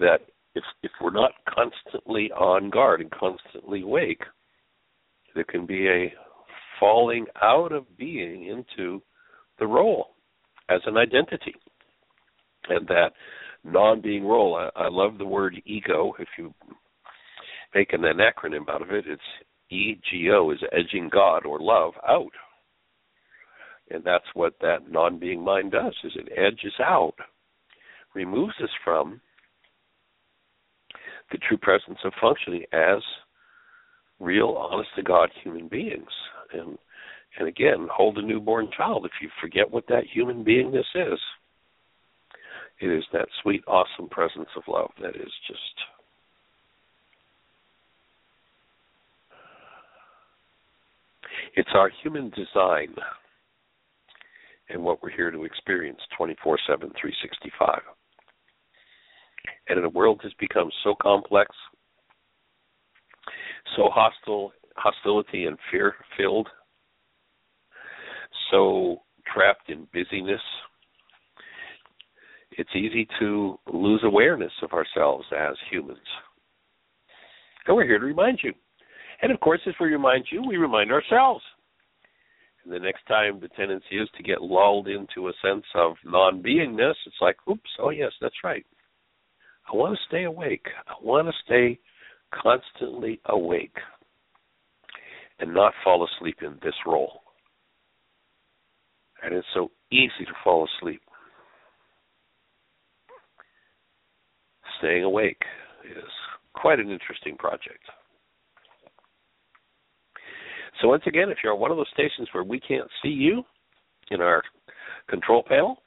that if if we're not constantly on guard and constantly awake, there can be a falling out of being into the role as an identity. And that non-being role, I, I love the word ego. If you make an acronym out of it, it's E G O, is edging God or love out. And that's what that non-being mind does, is it edges out, removes us from the true presence of functioning as real, honest-to-God human beings. And, and again, hold a newborn child if you forget what that human beingness is. It is that sweet, awesome presence of love that is just it's our human design and what we're here to experience twenty-four seven, three sixty-five. And the world has become so complex, so hostile, hostility and fear-filled, so trapped in busyness, it's easy to lose awareness of ourselves as humans. And we're here to remind you. And, of course, as we remind you, we remind ourselves. And the next time the tendency is to get lulled into a sense of non-beingness, it's like, oops, oh, yes, that's right. I want to stay awake. I want to stay constantly awake and not fall asleep in this role. And it's so easy to fall asleep. Staying awake is quite an interesting project. So once again, if you're on one of those stations where we can't see you in our control panel,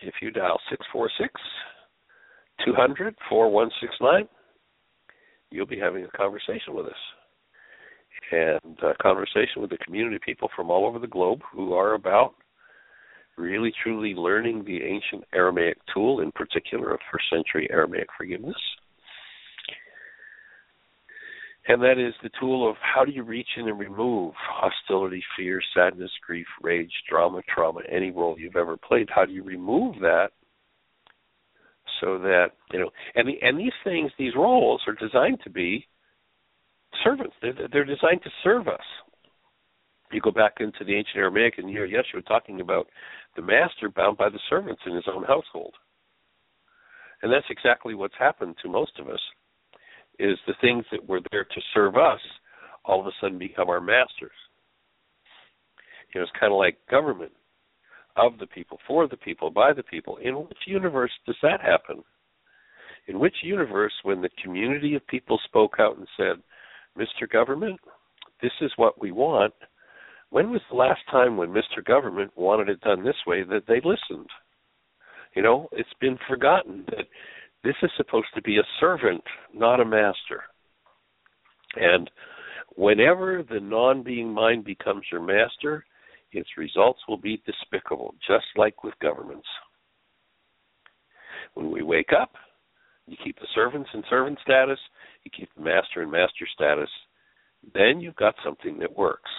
if you dial six four six, two hundred, four one six nine, you'll be having a conversation with us. And a conversation with the community of people from all over the globe who are about really truly learning the ancient Aramaic tool, in particular of first century Aramaic forgiveness. And that is the tool of how do you reach in and remove hostility, fear, sadness, grief, rage, drama, trauma, any role you've ever played. How do you remove that so that, you know, and, the, and these things, these roles are designed to be servants. They're, they're designed to serve us. You go back into the ancient Aramaic and you hear Yeshua talking about the master bound by the servants in his own household. And that's exactly what's happened to most of us. Is the things that were there to serve us all of a sudden become our masters. You know, it's kind of like government, of the people, for the people, by the people. In which universe does that happen? In which universe, when the community of people spoke out and said, Mister Government, this is what we want, when was the last time when Mister Government wanted it done this way that they listened? You know, it's been forgotten that this is supposed to be a servant, not a master. And whenever the non-being mind becomes your master, its results will be despicable, just like with governments. When we wake up, you keep the servants in servant status, you keep the master in master status, then you've got something that works.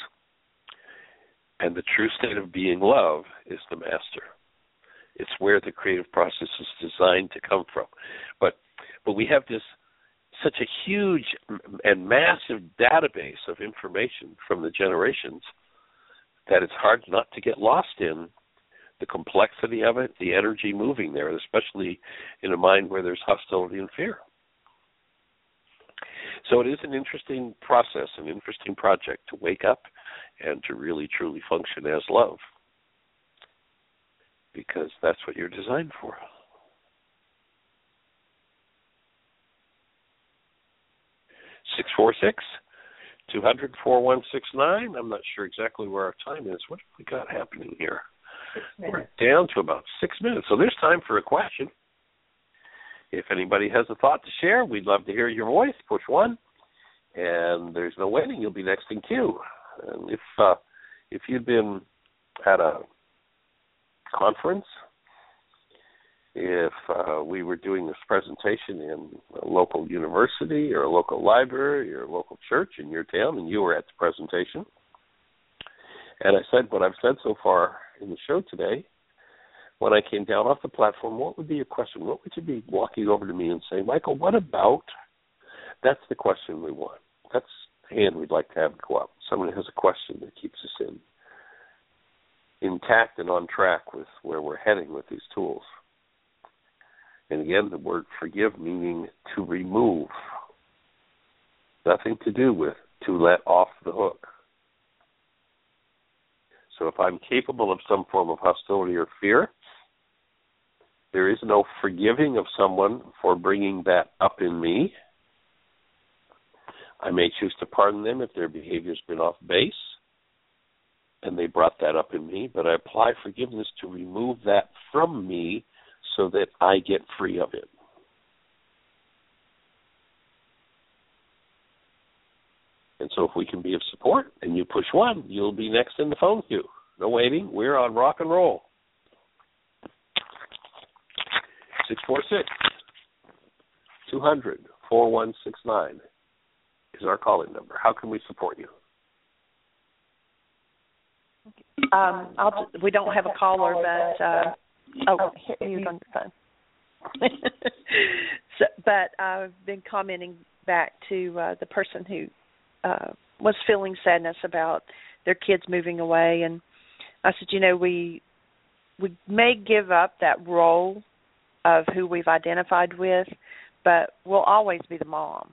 And the true state of being love is the master. It's where the creative process is designed to come from. But but we have this such a huge and massive database of information from the generations that it's hard not to get lost in the complexity of it, the energy moving there, especially in a mind where there's hostility and fear. So it is an interesting process, an interesting project to wake up and to really truly function as love. Because that's what you're designed for. six four six, two hundred, four one six nine. I'm not sure exactly where our time is. What have we got happening here? We're down to about six minutes. So there's time for a question. If anybody has a thought to share, we'd love to hear your voice. Push one. And there's no waiting. You'll be next in queue. And if, uh, if you've been at a conference, if uh, we were doing this presentation in a local university or a local library or a local church in your town and you were at the presentation, and I said what I've said so far in the show today, when I came down off the platform, what would be your question? What would you be walking over to me and saying, Michael, what about? That's the question we want. That's the hand we'd like to have go up. Someone who has a question that keeps us in. intact and on track with where we're heading with these tools. And again, the word forgive meaning to remove. Nothing to do with to let off the hook. So if I'm capable of some form of hostility or fear, there is no forgiving of someone for bringing that up in me. I may choose to pardon them if their behavior's been off base, and they brought that up in me, but I apply forgiveness to remove that from me so that I get free of it. And so if we can be of support and you push one, you'll be next in the phone queue. No waiting. We're on rock and roll. six four six, two hundred, four one six nine is our call-in number. How can we support you? Um, I'll, we don't have a caller, but uh, oh, he was on the phone. So, but I've been commenting back to uh, the person who uh, was feeling sadness about their kids moving away, and I said, you know, we we may give up that role of who we've identified with, but we'll always be the mom,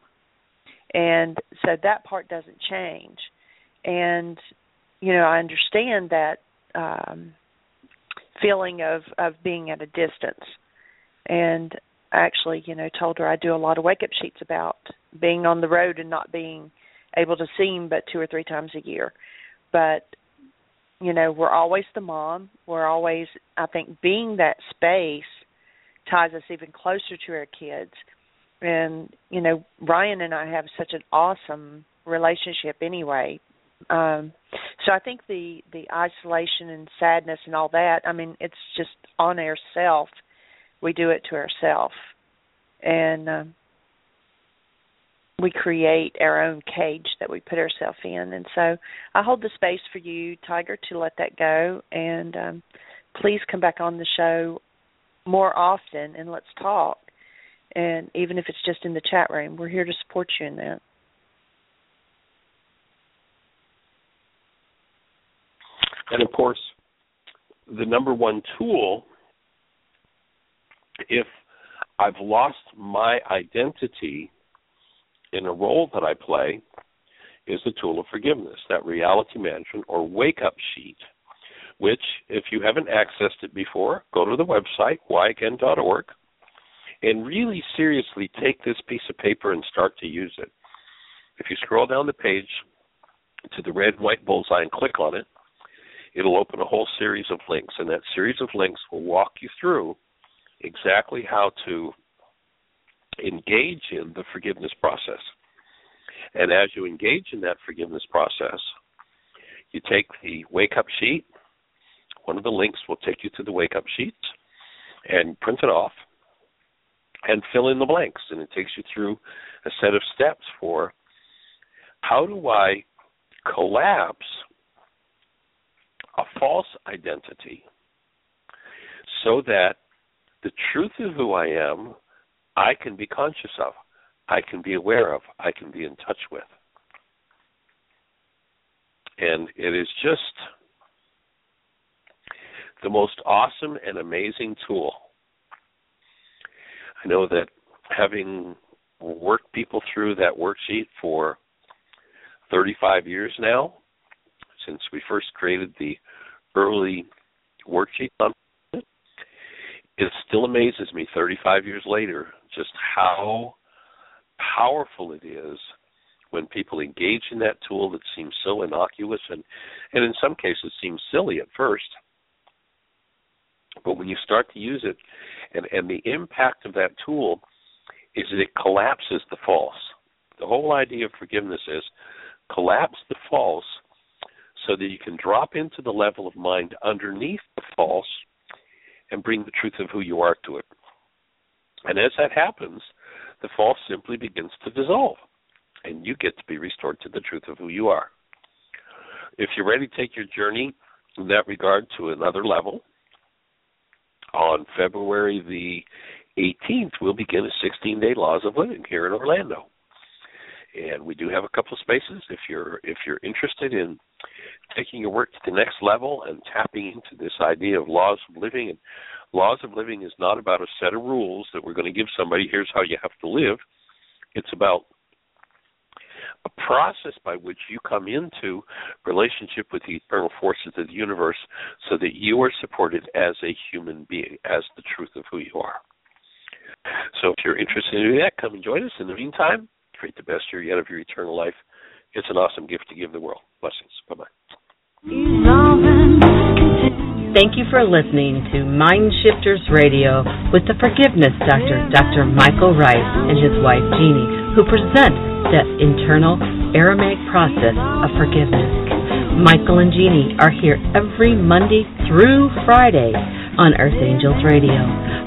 and so that part doesn't change. And you know, I understand that um, feeling of, of being at a distance. And I actually, you know, told her I do a lot of wake-up sheets about being on the road and not being able to see him but two or three times a year. But, you know, we're always the mom. We're always, I think, being that space ties us even closer to our kids. And, you know, Ryan and I have such an awesome relationship anyway. Um, so I think the, the isolation and sadness and all that, I mean, it's just on ourselves. We do it to ourselves. And um, we create our own cage that we put ourselves in. And so I hold the space for you, Tiger, to let that go. And um, please come back on the show more often and let's talk. And even if it's just in the chat room, we're here to support you in that. And, of course, the number one tool, if I've lost my identity in a role that I play, is the tool of forgiveness, that reality management or wake-up sheet, which, if you haven't accessed it before, go to the website, why again dot org, and really seriously take this piece of paper and start to use it. If you scroll down the page to the red and white bullseye and click on it, it'll open a whole series of links, and that series of links will walk you through exactly how to engage in the forgiveness process. And as you engage in that forgiveness process, you take the wake-up sheet. One of the links will take you to the wake-up sheet and print it off and fill in the blanks. And it takes you through a set of steps for how do I collapse a false identity so that the truth of who I am, I can be conscious of, I can be aware of, I can be in touch with. And it is just the most awesome and amazing tool. I know that having worked people through that worksheet for thirty-five years now, since we first created the early worksheet on it, it still amazes me thirty-five years later just how powerful it is when people engage in that tool that seems so innocuous and, and in some cases seems silly at first. But when you start to use it, and, and the impact of that tool is that it collapses the false. The whole idea of forgiveness is collapse the false so that you can drop into the level of mind underneath the false and bring the truth of who you are to it. And as that happens, the false simply begins to dissolve, and you get to be restored to the truth of who you are. If you're ready to take your journey in that regard to another level, on February the eighteenth, we'll begin a sixteen-day Laws of Living here in Orlando. And we do have a couple of spaces. If you're if you're interested in taking your work to the next level and tapping into this idea of laws of living, and laws of living is not about a set of rules that we're going to give somebody, here's how you have to live. It's about a process by which you come into relationship with the eternal forces of the universe so that you are supported as a human being, as the truth of who you are. So if you're interested in doing that, come and join us. In the meantime, create the best year yet of your eternal life. It's an awesome gift to give the world. Blessings. Bye-bye. Thank you for listening to Mind Shifters Radio with the Forgiveness Doctor, Dr. Michael Ryce, and his wife, Jeannie, who present the internal Aramaic process of forgiveness. Michael and Jeannie are here every Monday through Friday on Earth Angels Radio.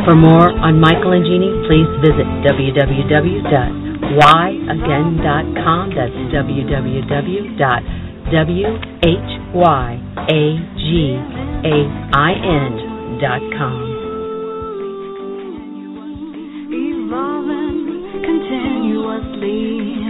For more on Michael and Jeannie, please visit w w w dot why again dot com. That's w w w dot whyagain dot com. Evolving continuously.